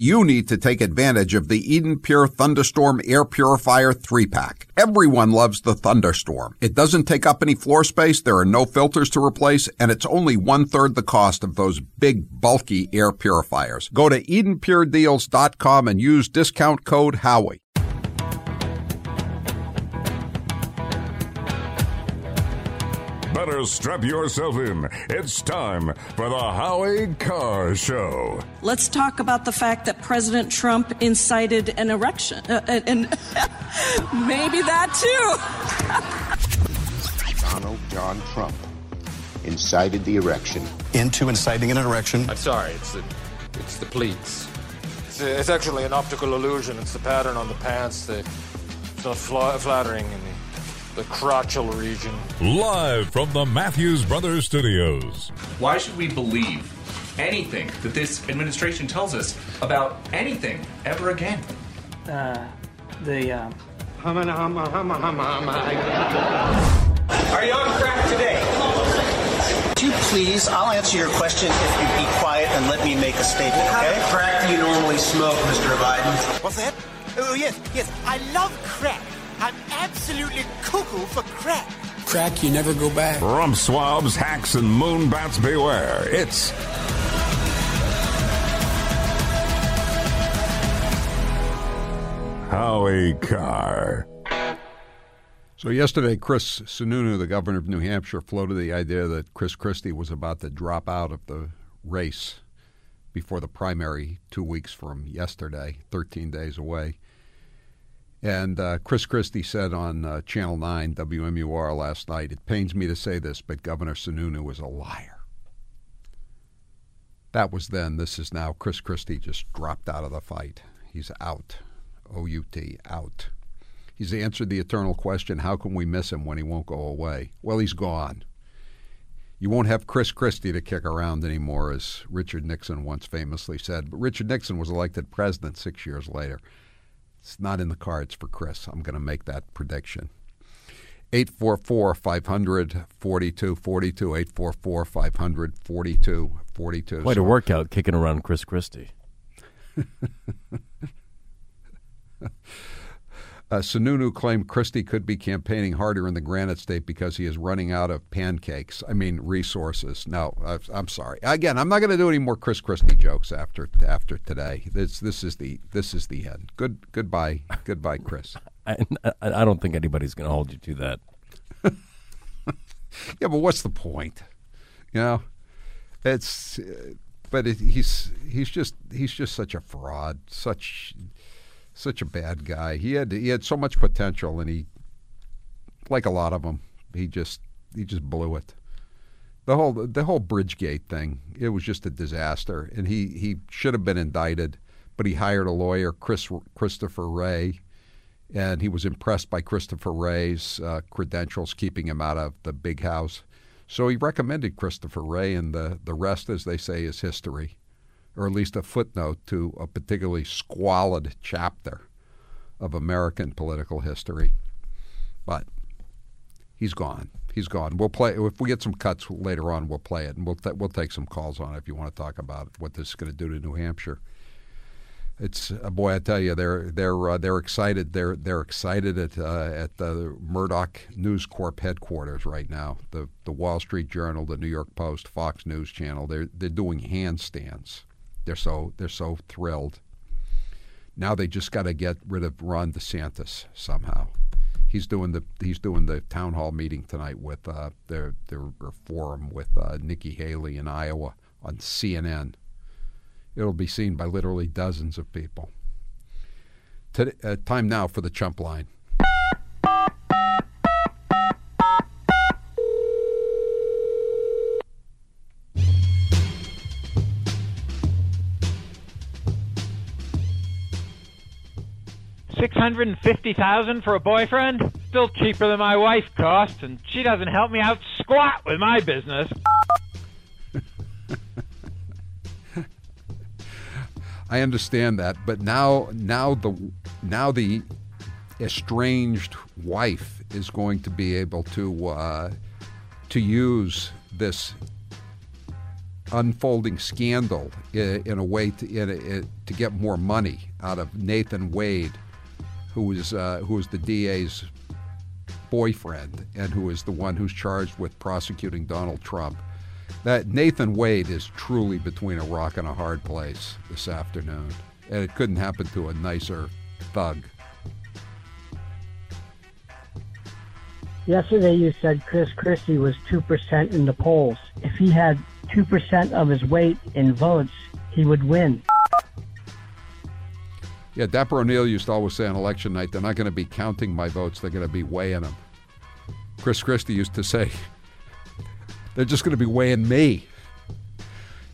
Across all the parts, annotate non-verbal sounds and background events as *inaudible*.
You need to take advantage of the EdenPure Thunderstorm Air Purifier 3-pack. Everyone loves the Thunderstorm. It doesn't take up any floor space, there are no filters to replace, and it's only one-third the cost of those big, bulky air purifiers. Go to EdenPureDeals.com and use discount code Howie. Better strap yourself in. It's time for the Howie Carr Show. Let's talk about the fact that President Trump incited an erection. And maybe that too. Donald John Trump incited the erection. Into inciting an erection. I'm sorry, it's the pleats. It's actually an optical illusion. It's the pattern on the pants. It's not flattering in the crotchal region. Live from the Matthews Brothers Studios. Why should we believe anything that this administration tells us about anything ever again? Are you on crack today? Do you please, I'll answer your question if you be quiet and let me make a statement, okay? How much crack do you normally smoke, Mr. Biden? What's that? Oh, yes. I love crack. I'm absolutely cuckoo for crack. Crack, you never go back. Rump swabs, hacks, and moon bats beware. It's Howie Carr. So yesterday, Chris Sununu, the governor of New Hampshire, floated the idea that Chris Christie was about to drop out of the race before the primary 2 weeks from yesterday, 13 days away. And Chris Christie said on Channel 9, WMUR, last night, "It pains me to say this, but Governor Sununu was a liar." That was then. This is now. Chris Christie just dropped out of the fight. He's out. O-U-T, out. He's answered the eternal question, how can we miss him when he won't go away? Well, he's gone. You won't have Chris Christie to kick around anymore, as Richard Nixon once famously said. But Richard Nixon was elected president 6 years later. It's not in the cards for Chris. I'm going to make that prediction. 844-500-4242, 844-500-4242. Quite a workout kicking around Chris Christie. Sununu claimed Christie could be campaigning harder in the Granite State because he is running out of resources. No, I'm sorry. Again, I'm not going to do any more Chris Christie jokes after today. This is the end. Goodbye, Chris. I don't think anybody's going to hold you to that. Yeah, but what's the point? You know, it's he's just such a fraud, such a bad guy. He had so much potential, and he, like a lot of them, he just blew it. The whole Bridgegate thing, it was just a disaster, and he should have been indicted, but he hired a lawyer, Christopher Wray, and he was impressed by Christopher Wray's credentials, keeping him out of the big house. So he recommended Christopher Wray, and the rest, as they say, is history, or at least a footnote to a particularly squalid chapter of American political history. But he's gone. He's gone. We'll play, if we get some cuts later on, we'll play it, and we'll take some calls on it if you want to talk about what this is going to do to New Hampshire. It's boy, I tell you, they're excited. They're excited at the Murdoch News Corp headquarters right now. The Wall Street Journal, the New York Post, Fox News Channel. They're doing handstands. They're so thrilled. Now they just got to get rid of Ron DeSantis somehow. He's doing the town hall meeting tonight with their forum with Nikki Haley in Iowa on CNN. It'll be seen by literally dozens of people. Today, time now for the Chump Line. $650,000 for a boyfriend? Still cheaper than my wife costs, and she doesn't help me out squat with my business. I understand that, but now the estranged wife is going to be able to use this unfolding scandal in a way to get more money out of Nathan Wade, who is the DA's boyfriend and who is the one who's charged with prosecuting Donald Trump. That Nathan Wade is truly between a rock and a hard place this afternoon, and it couldn't happen to a nicer thug. Yesterday you said Chris Christie was 2% in the polls. If he had 2% of his weight in votes, he would win. Yeah, Dapper O'Neill used to always say on election night, they're not going to be counting my votes, they're going to be weighing them. Chris Christie used to say, they're just going to be weighing me.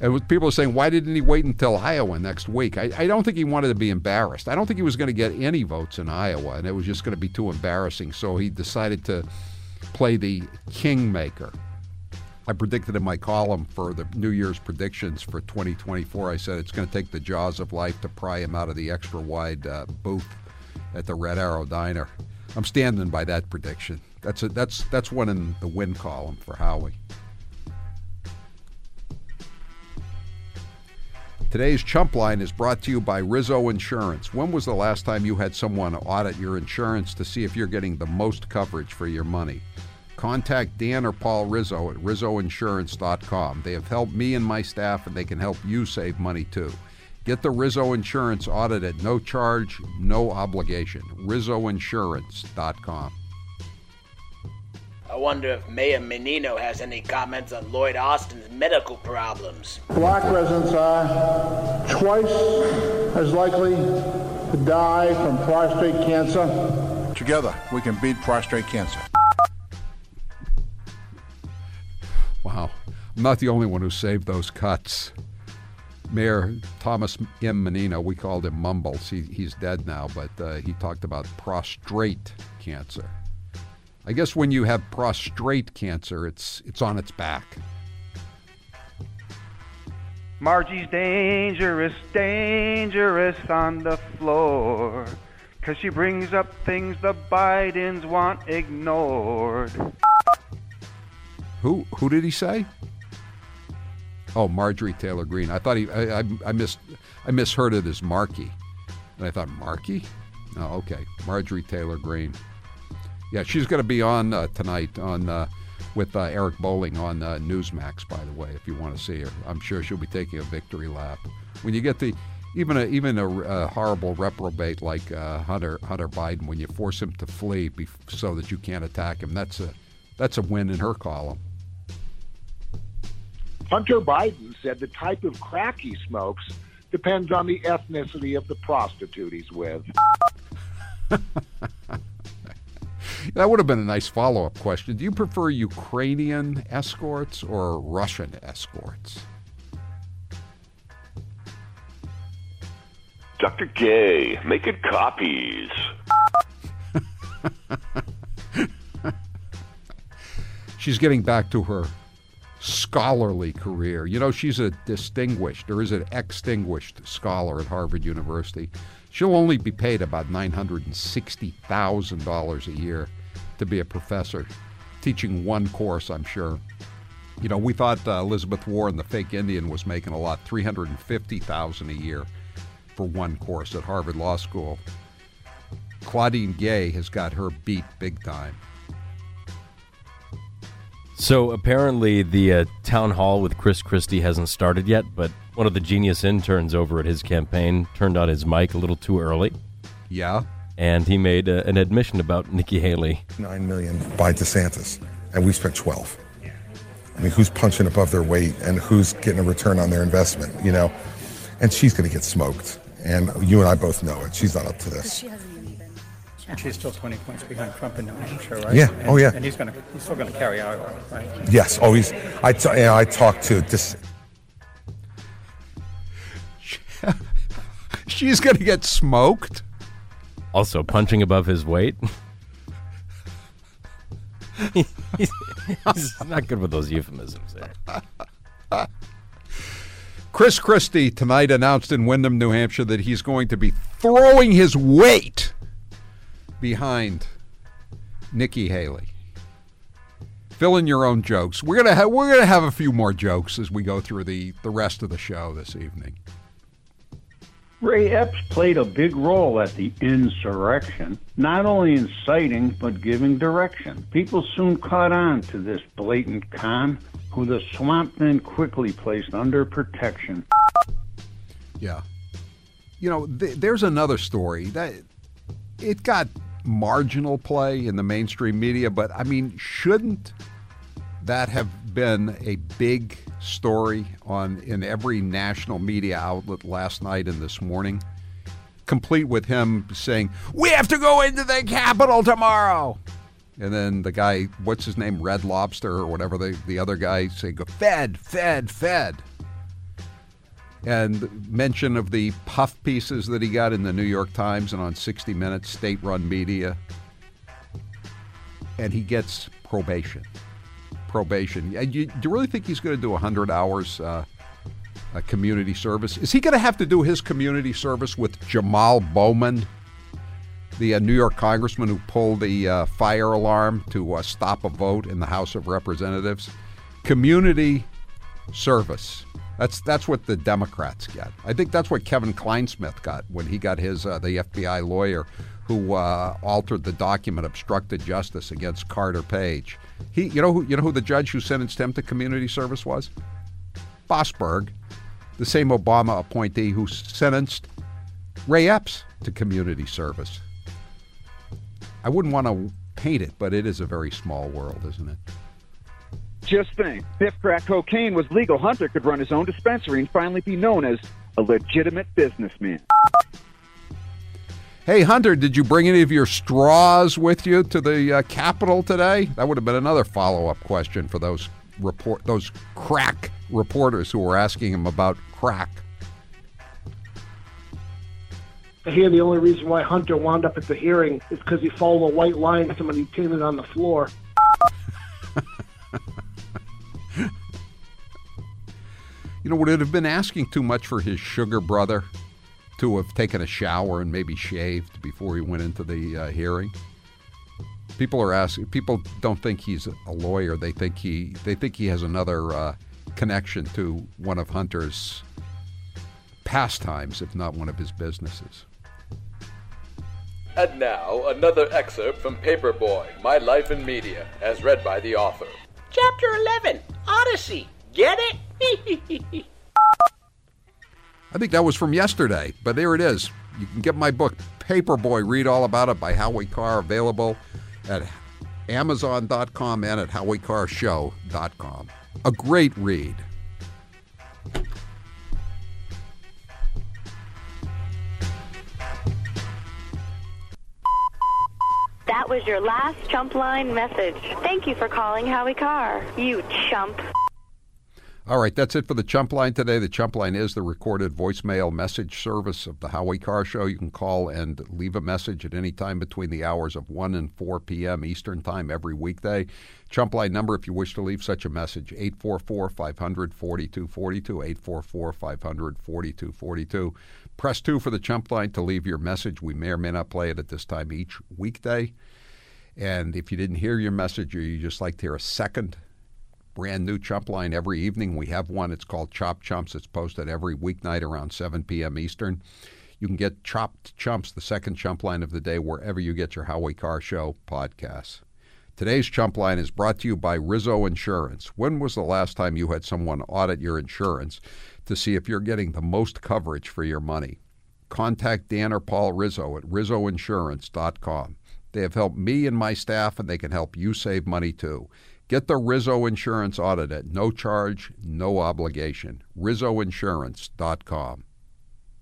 And people are saying, why didn't he wait until Iowa next week? I don't think he wanted to be embarrassed. I don't think he was going to get any votes in Iowa, and it was just going to be too embarrassing. So he decided to play the kingmaker. I predicted in my column for the New Year's predictions for 2024, I said it's going to take the jaws of life to pry him out of the extra-wide booth at the Red Arrow Diner. I'm standing by that prediction. That's one in the win column for Howie. Today's Chump Line is brought to you by Rizzo Insurance. When was the last time you had someone audit your insurance to see if you're getting the most coverage for your money? Contact Dan or Paul Rizzo at RizzoInsurance.com. They have helped me and my staff, and they can help you save money too. Get the Rizzo Insurance audit at no charge, no obligation. RizzoInsurance.com. I wonder if Mayor Menino has any comments on Lloyd Austin's medical problems. Black residents are twice as likely to die from prostate cancer. Together, we can beat prostate cancer. Wow. I'm not the only one who saved those cuts. Mayor Thomas M. Menino, we called him Mumbles. He's dead now, but he talked about prostate cancer. I guess when you have prostate cancer, it's on its back. Margie's dangerous, dangerous on the floor, 'cause she brings up things the Bidens want ignored. Who did he say? Oh, Marjorie Taylor Greene. I thought I misheard it as Markey, and I thought Markey. No, oh, okay, Marjorie Taylor Greene. Yeah, she's going to be on tonight on with Eric Bolling on Newsmax, by the way, if you want to see her. I'm sure she'll be taking a victory lap. When you get the even a horrible reprobate like Hunter Biden, when you force him to flee so that you can't attack him, that's a win in her column. Hunter Biden said the type of crack he smokes depends on the ethnicity of the prostitute he's with. That would have been a nice follow-up question. Do you prefer Ukrainian escorts or Russian escorts? Dr. Gay, make it copies. She's getting back to her scholarly career. You know, she's a distinguished, or is an extinguished scholar at Harvard University. She'll only be paid about $960,000 a year to be a professor, teaching one course, I'm sure. You know, we thought Elizabeth Warren, the fake Indian, was making a lot, $350,000 a year for one course at Harvard Law School. Claudine Gay has got her beat big time. So apparently the town hall with Chris Christie hasn't started yet, but one of the genius interns over at his campaign turned on his mic a little too early. Yeah. And he made an admission about Nikki Haley. 9 million by DeSantis, and we spent 12. I mean, who's punching above their weight and who's getting a return on their investment, you know? And she's going to get smoked, and you and I both know it. She's not up to this. She hasn't even been challenged. She's still 20 points behind Trump in New Hampshire, right? Yeah, and, oh yeah. And he's still going to carry Iowa, right? Yes, oh, I talked to DeSantis. She's going to get smoked. Also, punching above his weight. He's not good with those euphemisms there. Chris Christie tonight announced in Windham, New Hampshire, that he's going to be throwing his weight behind Nikki Haley. Fill in your own jokes. We're gonna have a few more jokes as we go through the rest of the show this evening. Ray Epps played a big role at the insurrection, not only inciting but giving direction. People soon caught on to this blatant con, who the swamp then quickly placed under protection. Yeah. You know, there's another story that it got marginal play in the mainstream media, but I mean, shouldn't that have been a big story in every national media outlet last night and this morning, complete with him saying, "We have to go into the Capitol tomorrow." And then the guy, what's his name, Red Lobster or whatever, the other guy saying, "Fed, Fed, Fed." And mention of the puff pieces that he got in the New York Times and on 60 Minutes, state-run media. And he gets probation. And do you really think he's going to do 100 hours community service? Is he going to have to do his community service with Jamal Bowman, the New York congressman who pulled the fire alarm to stop a vote in the House of Representatives? Community service. That's what the Democrats get. I think that's what Kevin Clinesmith got when he got his the FBI lawyer who altered the document, obstructed justice against Carter Page. He, you know who the judge who sentenced him to community service was? Bossberg, the same Obama appointee who sentenced Ray Epps to community service. I wouldn't want to paint it, but it is a very small world, isn't it? Just think, if crack cocaine was legal, Hunter could run his own dispensary and finally be known as a legitimate businessman. Hey, Hunter, did you bring any of your straws with you to the Capitol today? That would have been another follow-up question for those crack reporters who were asking him about crack. I hear the only reason why Hunter wound up at the hearing is because he followed a white line somebody painted on the floor. You know, would it have been asking too much for his sugar brother to have taken a shower and maybe shaved before he went into the hearing? People are asking. People don't think he's a lawyer. They think he has another connection to one of Hunter's pastimes, if not one of his businesses. And now another excerpt from Paperboy: My Life in Media, as read by the author. Chapter 11: Odyssey. Get it? I think that was from yesterday, but there it is. You can get my book, Paperboy, read all about it by Howie Carr, available at Amazon.com and at HowieCarsShow.com. A great read. That was your last chump line message. Thank you for calling Howie Carr, you chump. All right, that's it for the Chump Line today. The Chump Line is the recorded voicemail message service of the Howie Carr Show. You can call and leave a message at any time between the hours of 1 and 4 p.m. Eastern Time every weekday. Chump Line number, if you wish to leave such a message, 844-500-4242, 844-500-4242. Press 2 for the Chump Line to leave your message. We may or may not play it at this time each weekday. And if you didn't hear your message or you just like to hear a second brand new Chump Line every evening. We have one. It's called Chop Chumps. It's posted every weeknight around 7 p.m. Eastern. You can get Chopped Chumps, the second Chump Line of the day, wherever you get your Howie Carr Show podcasts. Today's Chump Line is brought to you by Rizzo Insurance. When was the last time you had someone audit your insurance to see if you're getting the most coverage for your money? Contact Dan or Paul Rizzo at RizzoInsurance.com. They have helped me and my staff, and they can help you save money too. Get the Rizzo Insurance audit at no charge, no obligation. RizzoInsurance.com.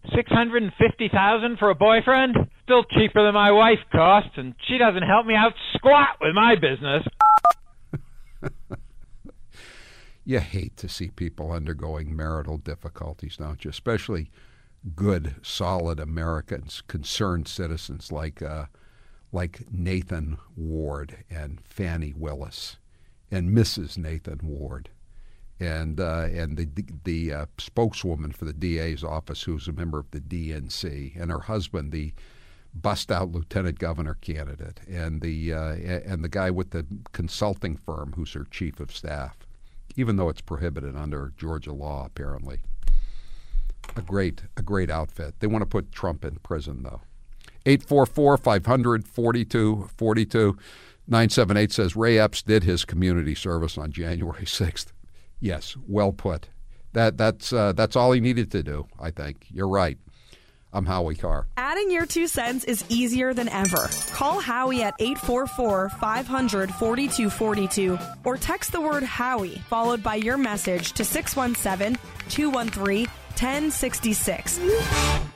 $650,000 for a boyfriend? Still cheaper than my wife costs, and she doesn't help me out squat with my business. You hate to see people undergoing marital difficulties, don't you? Especially good, solid Americans, concerned citizens like Nathan Ward and Fannie Willis. And Mrs. Nathan Ward, and the spokeswoman for the DA's office, who's a member of the DNC, and her husband, the bust out lieutenant governor candidate, and the guy with the consulting firm who's her chief of staff, even though it's prohibited under Georgia law apparently. A great outfit. They want to put Trump in prison though. 844-500-4242. 978 says Ray Epps did his community service on January 6th. Yes, well put. That's all he needed to do, I think. You're right. I'm Howie Carr. Adding your 2 cents is easier than ever. Call Howie at 844-500-4242 or text the word Howie followed by your message to 617-213-1066.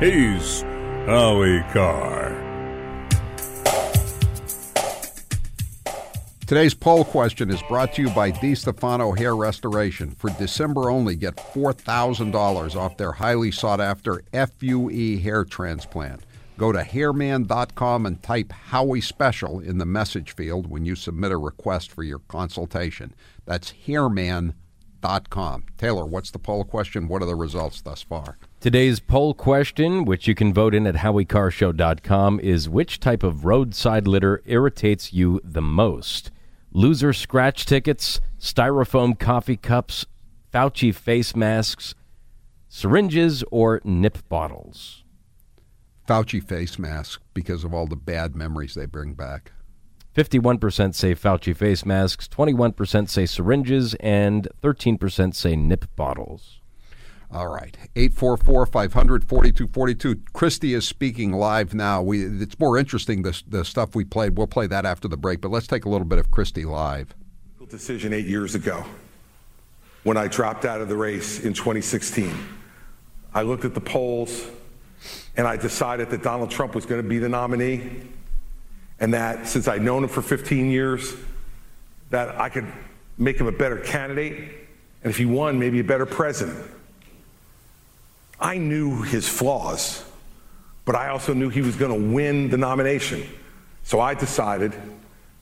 He's Howie Carr. Today's poll question is brought to you by DiStefano Hair Restoration. For December only, get $4,000 off their highly sought-after FUE hair transplant. Go to hairman.com and type Howie Special in the message field when you submit a request for your consultation. That's hairman.com. Taylor, what's the poll question? What are the results thus far? Today's poll question, which you can vote in at HowieCarsShow.com, is which type of roadside litter irritates you the most? Loser scratch tickets, styrofoam coffee cups, Fauci face masks, syringes, or nip bottles? Fauci face masks, because of all the bad memories they bring back. 51% say Fauci face masks, 21% say syringes, and 13% say nip bottles. All right, 844-500-4242. Christie is speaking live now. It's more interesting, the stuff we played. We'll play that after the break, but let's take a little bit of Christie live. Decision 8 years ago, when I dropped out of the race in 2016, I looked at the polls and I decided that Donald Trump was going to be the nominee, and that since I'd known him for 15 years, that I could make him a better candidate, and if he won, maybe a better president. I knew his flaws, but I also knew he was going to win the nomination. So I decided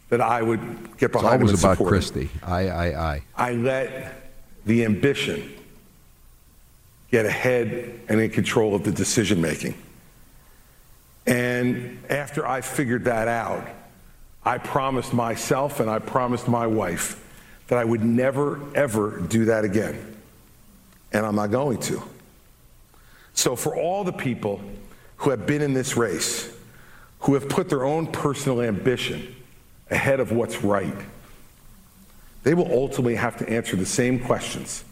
that I would get behind him and support him. It's always about Christie. I let the ambition get ahead and in control of the decision-making. And after I figured that out, I promised myself and I promised my wife that I would never, ever do that again. And I'm not going to. So for all the people who have been in this race, who have put their own personal ambition ahead of what's right, they will ultimately have to answer the same questions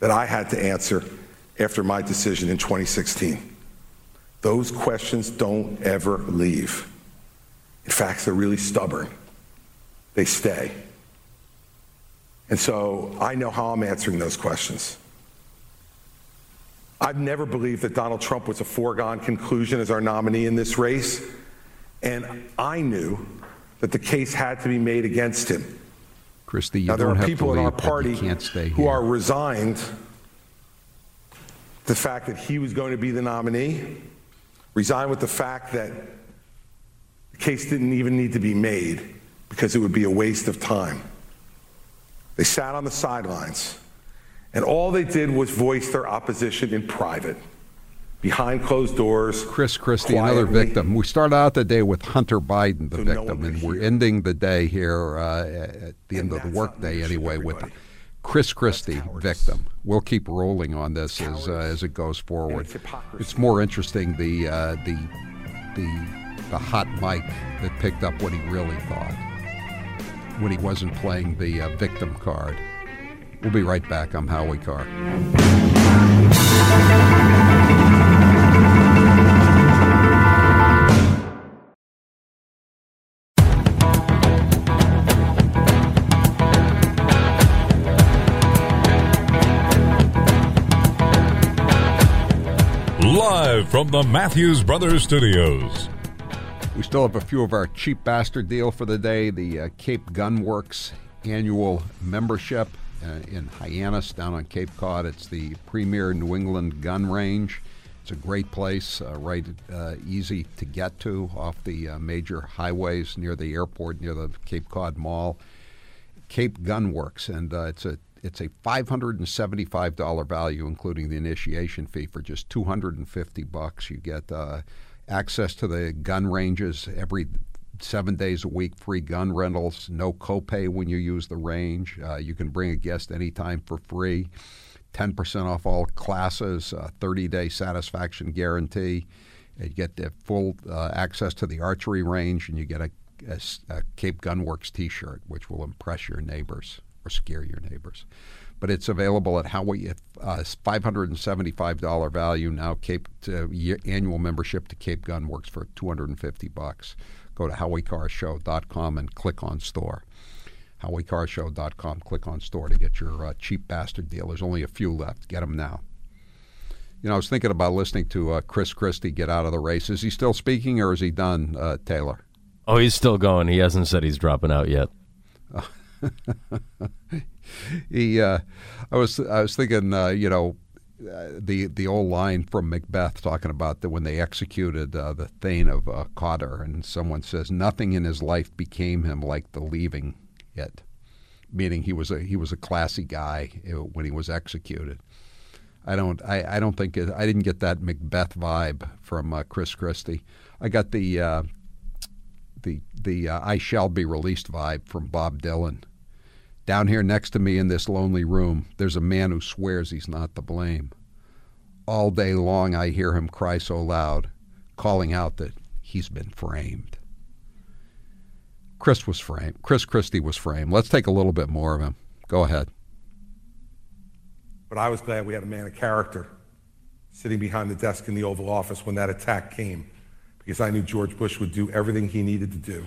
that I had to answer after my decision in 2016. Those questions don't ever leave. In fact, they're really stubborn. They stay. And so I know how I'm answering those questions. I've never believed that Donald Trump was a foregone conclusion as our nominee in this race, and I knew that the case had to be made against him. Christie, you now, there don't are people in our party who are resigned to the fact that he was going to be the nominee, resigned with the fact that the case didn't even need to be made because it would be a waste of time. They sat on the sidelines. And all they did was voice their opposition in private, behind closed doors. Chris Christie, quietly. Another victim. We started out the day with Hunter Biden, the victim, no, and we're ending the day here at the end of the workday anyway with Chris Christie, victim. We'll keep rolling on this as it goes forward. It's more interesting the hot mic that picked up what he really thought when he wasn't playing the victim card. We'll be right back. I'm Howie Carr. Live from the Matthews Brothers Studios. We still have a few of our cheap bastard deal for the day. The Cape Gunworks annual membership. In Hyannis, down on Cape Cod, it's the premier New England gun range. It's a great place, easy to get to off the major highways near the airport, near the Cape Cod Mall. Cape Gunworks, and it's a $575 value, including the initiation fee. For just $250, you get access to the gun ranges every 7 days a week, free gun rentals, no copay when you use the range. You can bring a guest anytime for free. 10% off all classes, 30-day satisfaction guarantee. You get the full access to the archery range, and you get a Cape Gunworks T-shirt, which will impress your neighbors or scare your neighbors. But it's available at Howie, $575 value now. Annual membership to Cape Gunworks for $250. Go to HowieCarsShow.com and click on store. HowieCarsShow.com, click on store to get your cheap bastard deal. There's only a few left. Get them now. You know, I was thinking about listening to Chris Christie get out of the race. Is he still speaking, or is he done, Taylor? Oh, he's still going. He hasn't said he's dropping out yet. I was thinking, the old line from Macbeth talking about that when they executed the Thane of Cawdor, and someone says, "Nothing in his life became him like the leaving it," meaning he was a classy guy when he was executed. I didn't get that Macbeth vibe from Chris Christie. I got the I Shall Be Released vibe from Bob Dylan. Down here next to me in this lonely room, there's a man who swears he's not to blame. All day long I hear him cry so loud, calling out that he's been framed. Chris was framed. Chris Christie was framed. Let's take a little bit more of him. Go ahead. But I was glad we had a man of character sitting behind the desk in the Oval Office when that attack came, because I knew George Bush would do everything he needed to do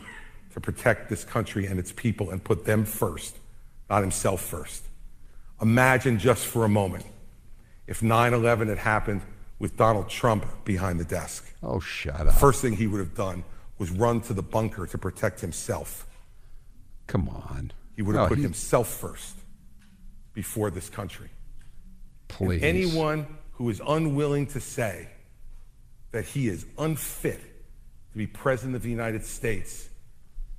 to protect this country and its people and put them first, not himself first. Imagine just for a moment if 9/11 had happened with Donald Trump behind the desk. Oh, shut up. First thing he would have done was run to the bunker to protect himself. Come on. He would have put himself first before this country. Please. And anyone who is unwilling to say that he is unfit to be president of the United States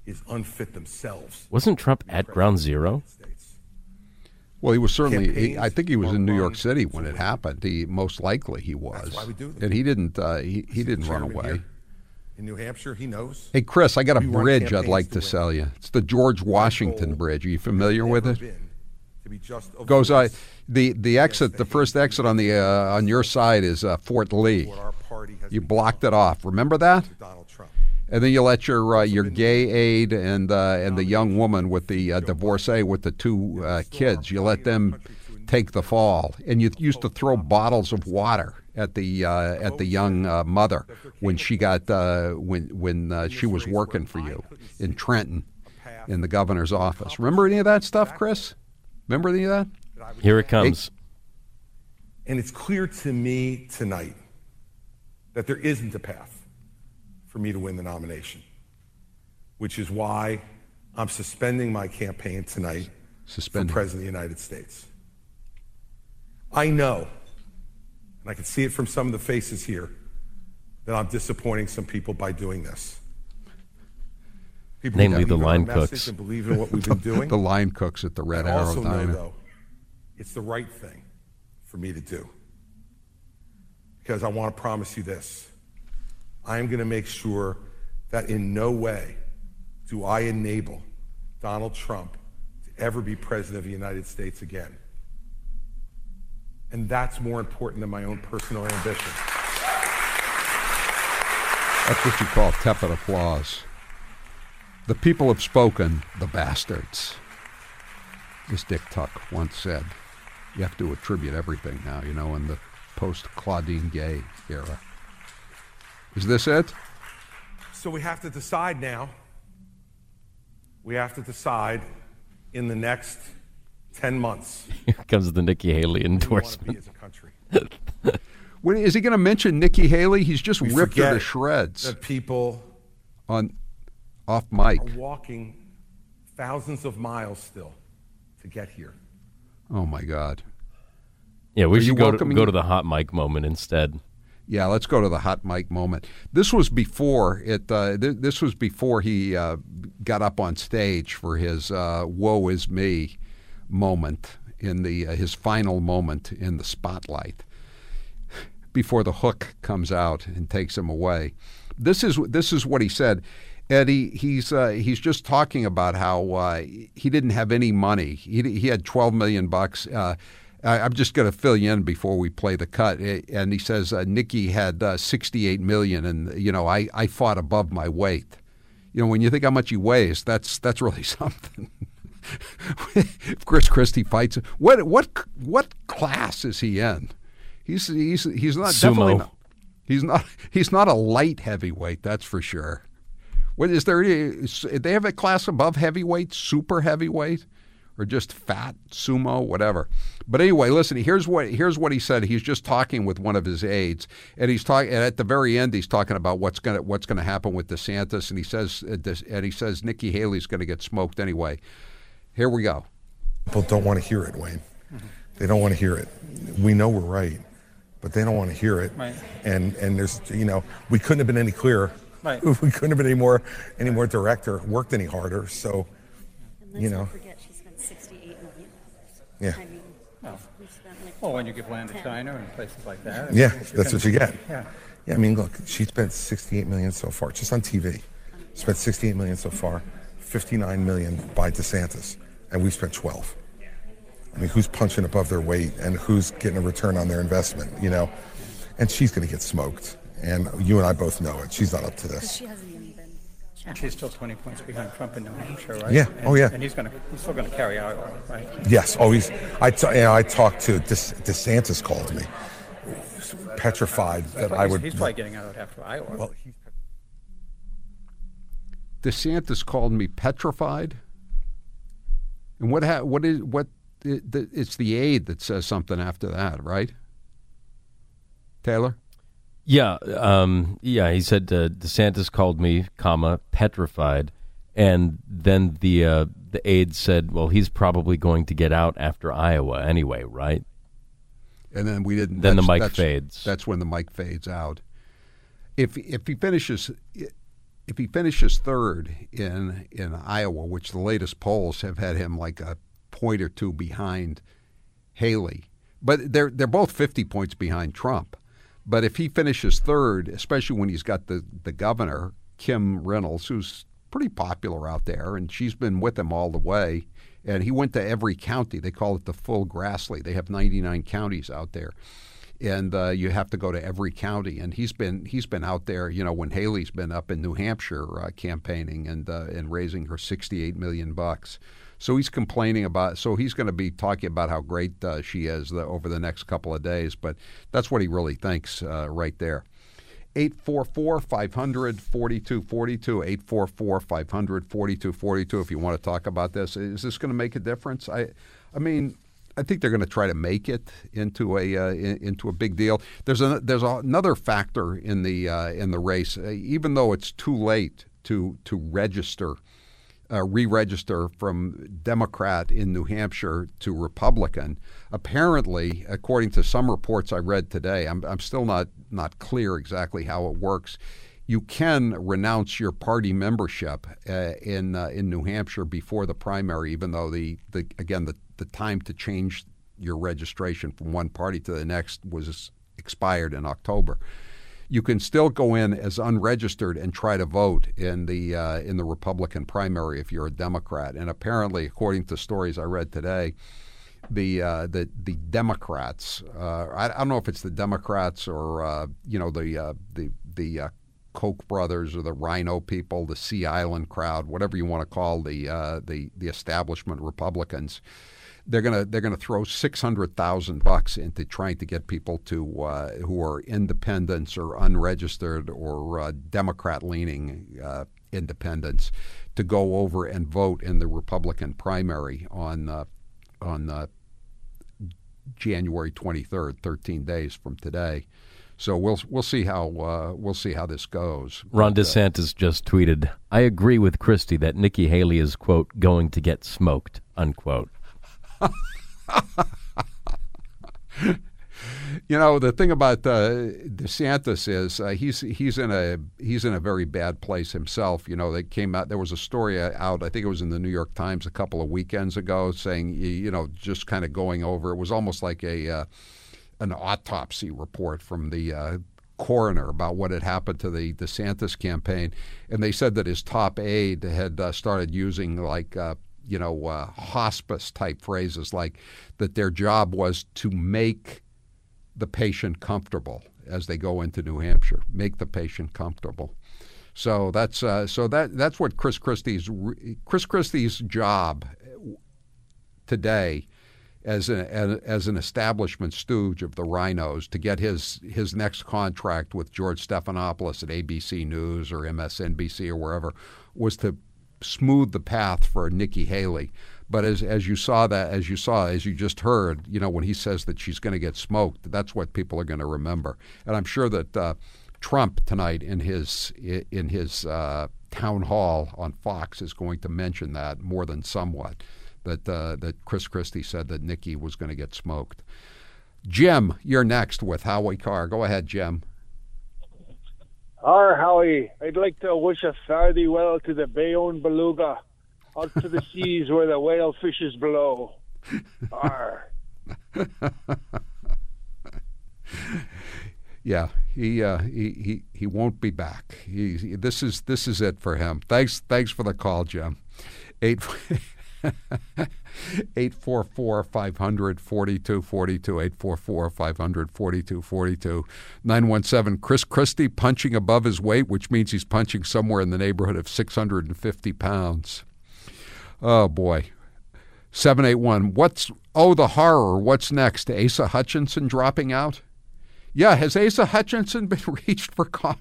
is unfit themselves. Wasn't Trump at Ground Zero? Well, he was certainly. I think he was in New York City when it happened. Most likely he was. That's why we do this. And he didn't. He didn't run away. Here in New Hampshire, he knows. Hey, Chris, I got a bridge I'd like to sell you. It's the George Washington Bridge. Are you familiar with it? Goes the exit, the first exit on the on your side is Fort Lee. You blocked it off. Remember that? And then you let your gay aide and the young woman with the divorcee with the two kids, you let them take the fall. And you used to throw bottles of water at the young mother when she got when she was working for you in Trenton in the governor's office. Remember any of that stuff, Chris? Remember any of that? Here it comes. And it's clear to me tonight that there isn't a path for me to win the nomination, which is why I'm suspending my campaign tonight for President of the United States. I know, and I can see it from some of the faces here, that I'm disappointing some people by doing this. People namely the line cooks. And believe in what we've been doing. The line cooks at the Red Arrow Diner. I also know, though, it's the right thing for me to do, because I want to promise you this. I am going to make sure that in no way do I enable Donald Trump to ever be president of the United States again. And that's more important than my own personal ambition. That's what you call tepid applause. The people have spoken, the bastards. As Dick Tuck once said, you have to attribute everything now, in the post-Claudine Gay era. Is this it? So we have to decide now. We have to decide in the next 10 months. Here comes the Nikki Haley endorsement. Is he going to mention Nikki Haley? He's just ripped her to shreds. That people off mic are walking thousands of miles still to get here. Oh my God! Yeah, we should go to the hot mic moment instead. Yeah, let's go to the hot mic moment. This was before it. This was before he got up on stage for his "Woe is me" moment in the his final moment in the spotlight, before the hook comes out and takes him away. This is what he said. Eddie, he's just talking about how he didn't have any money. He had $12 million. I'm just going to fill you in before we play the cut. And he says, Nikki had $68 million, and, you know, I fought above my weight. You know, when you think how much he weighs, that's really something. If Chris Christie fights, what class is he in? He's not sumo. Definitely not, he's not a light heavyweight, that's for sure. What is there? They have a class above heavyweight, super heavyweight, or just fat, sumo, whatever. But anyway, listen, here's what he said. He's just talking with one of his aides, and he's talking, and at the very end, he's talking about what's going to happen with DeSantis, and he says Nikki Haley's going to get smoked anyway. Here we go. People don't want to hear it, Wayne. They don't want to hear it. We know we're right, but they don't want to hear it. Right. And there's, you know, we couldn't have been any clearer. Right. We couldn't have been any more direct or worked any harder. So, you know. Yeah. I mean, well, when you give land to China and places like that. Yeah, that's what you get. Yeah. Yeah, I mean, look, she spent $68 million so far, just on TV. Spent $68 million so far, $59 million by DeSantis, and we've spent 12. I mean, who's punching above their weight and who's getting a return on their investment, you know? And she's going to get smoked, and you and I both know it. She's not up to this. She's still 20 points behind Trump in New Hampshire, right? Yeah. And, oh, yeah. And he's still going to carry out, right? Yes. Oh, I talked to DeSantis called me, petrified that I would. He's probably getting out after Iowa. Well, DeSantis called me petrified. And what? It's the aide that says something after that, right? Taylor. Yeah, he said DeSantis called me, comma, petrified, and then the aide said, well, he's probably going to get out after Iowa anyway, right? And then we didn't. Then the mic fades. That's when the mic fades out. If he finishes third in Iowa, which the latest polls have had him like a point or two behind Haley, but they're both 50 points behind Trump. But if he finishes third, especially when he's got the governor, Kim Reynolds, who's pretty popular out there, and she's been with him all the way, and he went to every county. They call it the full Grassley. They have 99 counties out there, and you have to go to every county. And he's been out there, you know, when Haley's been up in New Hampshire campaigning and raising her $68 million. So he's complaining about. So he's going to be talking about how great she is over the next couple of days. But that's what he really thinks right there. 844-500-4242. 844-500-4242. If you want to talk about this, is this going to make a difference? I mean, I think they're going to try to make it into a big deal. There's another factor in the race. Even though it's too late to register. Re-register from Democrat in New Hampshire to Republican. Apparently, according to some reports I read today, I'm still not clear exactly how it works. You can renounce your party membership in New Hampshire before the primary, even though the time to change your registration from one party to the next was expired in October. You can still go in as unregistered and try to vote in the Republican primary if you're a Democrat. And apparently, according to stories I read today, the Democrats I don't know if it's the Democrats or the Koch brothers or the Rhino people, the Sea Island crowd, whatever you want to call the establishment Republicans. They're gonna throw $600,000 into trying to get people to who are independents or unregistered or Democrat-leaning independents to go over and vote in the Republican primary on January 23rd, 13 days from today. So we'll see how this goes. Ron DeSantis just tweeted, "I agree with Christie that Nikki Haley is quote going to get smoked unquote." You know, the thing about DeSantis is he's in a very bad place himself. You know, they came out. There was a story out, I think it was in the New York Times a couple of weekends ago, saying, you know, just kind of going over. It was almost like an autopsy report from the coroner about what had happened to the DeSantis campaign, and they said that his top aide had started using hospice type phrases, like that their job was to make the patient comfortable as they go into New Hampshire. Make the patient comfortable. So that's what Chris Christie's job today as an establishment stooge of the rhinos, to get his next contract with George Stephanopoulos at ABC News or MSNBC or wherever, was to smooth the path for Nikki Haley. But as you just heard, you know, when he says that she's going to get smoked, that's what people are going to remember. And I'm sure that Trump tonight in his town hall on Fox is going to mention that more than somewhat, that Chris Christie said that Nikki was going to get smoked. Jim, you're next with Howie Carr. Go ahead, Jim. Howie, I'd like to wish a farewell well to the Bayonne beluga, out to the seas where the whale fishes blow. Arr. Yeah, he won't be back. This is it for him. Thanks for the call, Jim. 844-500-4242, 844-500-4242, 917. Chris Christie punching above his weight, which means he's punching somewhere in the neighborhood of 650 pounds. Oh, boy. 781. The horror. What's next? Asa Hutchinson dropping out? Yeah, has Asa Hutchinson been reached for comment?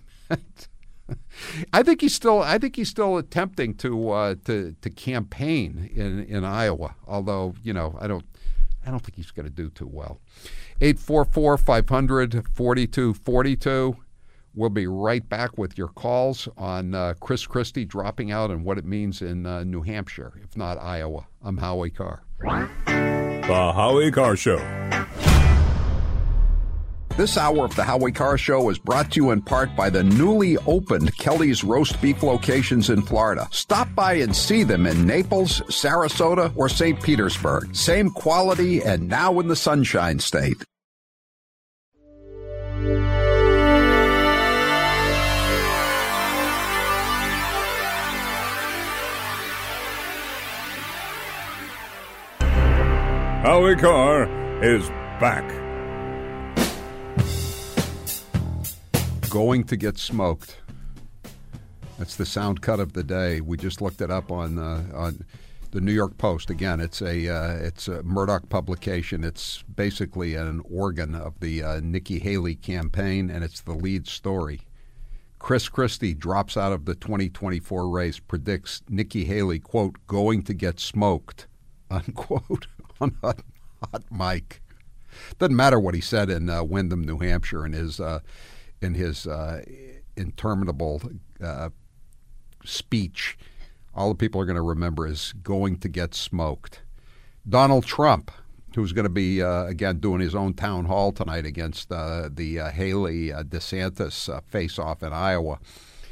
I think he's still attempting to campaign in Iowa. Although, you know, I don't think he's going to do too well. 844-500-4242. We'll be right back with your calls on Chris Christie dropping out and what it means in New Hampshire, if not Iowa. I'm Howie Carr. The Howie Carr Show. This hour of the Howie Carr Show is brought to you in part by the newly opened Kelly's Roast Beef locations in Florida. Stop by and see them in Naples, Sarasota, or St. Petersburg. Same quality and now in the Sunshine State. Howie Carr is back. Going to get smoked. That's the sound cut of the day. We just looked it up on the New York Post. Again, it's a Murdoch publication. It's basically an organ of the Nikki Haley campaign, and it's the lead story. Chris Christie drops out of the 2024 race, predicts Nikki Haley, quote, going to get smoked, unquote, on a hot mic. Doesn't matter what he said in Windham, New Hampshire, and in his interminable speech. All the people are going to remember is going to get smoked. Donald Trump, who's going to be, again, doing his own town hall tonight against the Haley-DeSantis face-off in Iowa.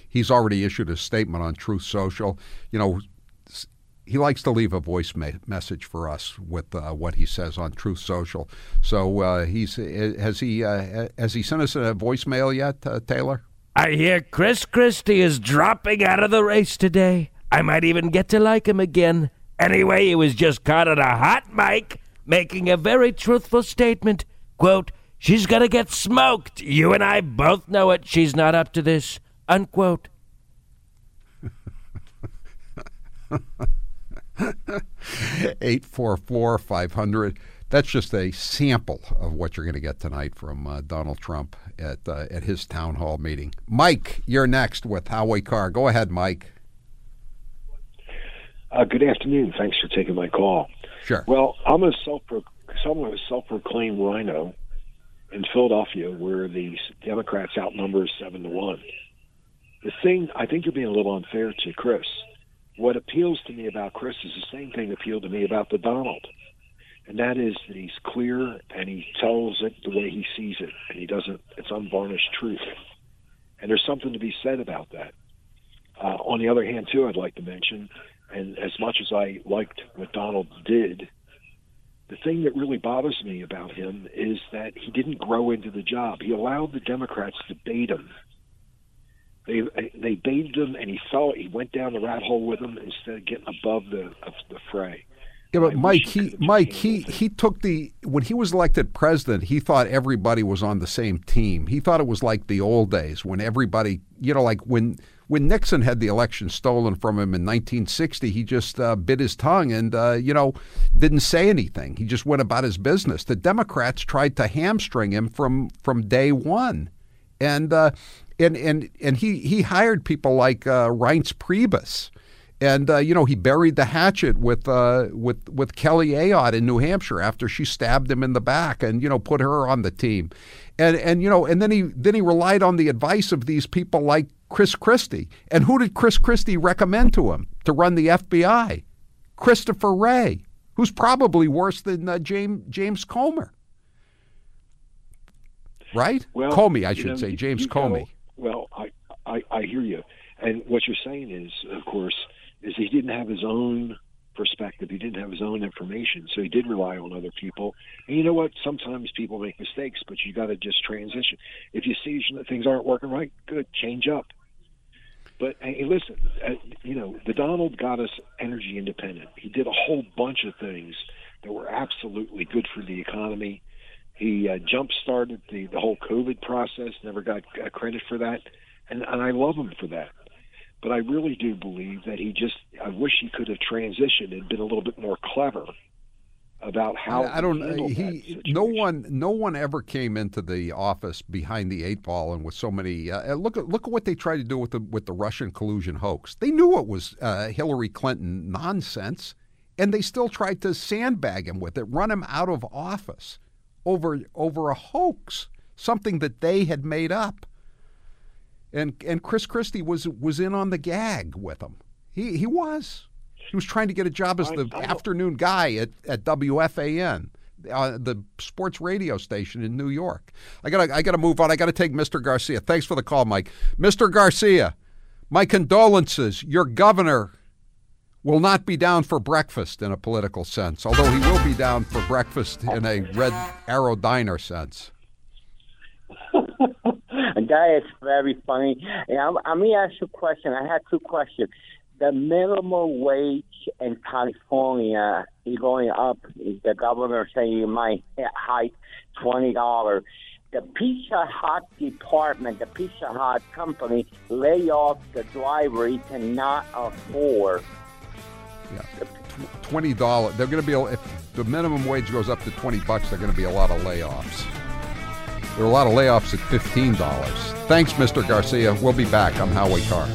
He's already issued a statement on Truth Social. You know, he likes to leave a voice message for us with what he says on Truth Social. So has he sent us a voicemail yet, Taylor? I hear Chris Christie is dropping out of the race today. I might even get to like him again. Anyway, he was just caught on a hot mic making a very truthful statement. Quote, she's going to get smoked. You and I both know it. She's not up to this. Unquote. *laughs* 844-500. That's just a sample of what you're going to get tonight from Donald Trump at his town hall meeting. Mike, you're next with Howie Carr. Go ahead, Mike. Good afternoon. Thanks for taking my call. Sure. Well, I'm a self-proclaimed rhino in Philadelphia, where the Democrats outnumber 7-1. The thing, I think you're being a little unfair to Chris. What appeals to me about Chris is the same thing that appealed to me about the Donald. And that is that he's clear and he tells it the way he sees it. And he doesn't, it's unvarnished truth. And there's something to be said about that. On the other hand, too, I'd like to mention, and as much as I liked what Donald did, the thing that really bothers me about him is that he didn't grow into the job. He allowed the Democrats to bait him. They baited him, and he fell. He went down the rat hole with them instead of getting above the fray. Yeah, but Mike, he took the when he was elected president, he thought everybody was on the same team. He thought it was like the old days when everybody, you know, like when Nixon had the election stolen from him in 1960, he just bit his tongue and, you know, didn't say anything. He just went about his business. The Democrats tried to hamstring him from day one. And he hired people like Reince Priebus. And, you know, he buried the hatchet with Kelly Ayotte in New Hampshire after she stabbed him in the back and, you know, put her on the team. And you know, and then he relied on the advice of these people like Chris Christie. And who did Chris Christie recommend to him to run the FBI? Christopher Wray, who's probably worse than James Comer. Right? Well, Comey, I should say. James Comey. Well, I hear you. And what you're saying is, of course, is he didn't have his own perspective. He didn't have his own information, so he did rely on other people. And you know what? Sometimes people make mistakes, but you got to just transition. If you see that things aren't working right, good, change up. But hey, listen, you know, the Donald got us energy independent. He did a whole bunch of things that were absolutely good for the economy. He jump-started the whole COVID process. Never got credit for that, and I love him for that. But I really do believe that he just, I wish he could have transitioned and been a little bit more clever about how I don't know. No one ever came into the office behind the eight ball and with so many look at what they tried to do with the Russian collusion hoax. They knew it was Hillary Clinton nonsense, and they still tried to sandbag him with it, run him out of office over a hoax, something that they had made up. And Chris Christie was in on the gag with him. He was trying to get a job as the afternoon guy at WFAN, the sports radio station in New York. I gotta move on. I gotta take Mr. Garcia. Thanks for the call, Mike. Mr. Garcia, my condolences. Your governor will not be down for breakfast in a political sense, although he will be down for breakfast in a Red Arrow Diner sense. That is very funny. And I'm going to ask you a question. I had two questions. The minimum wage in California is going up. The governor saying it might hike $20. The Pizza Hut department, the Pizza Hut company, lay off the driver. He cannot afford. Yeah, $20. They're going to be if the minimum wage goes up to $20. They're going to be a lot of layoffs. There are a lot of layoffs at $15. Thanks, Mr. Garcia. We'll be back. I'm Howie Carr.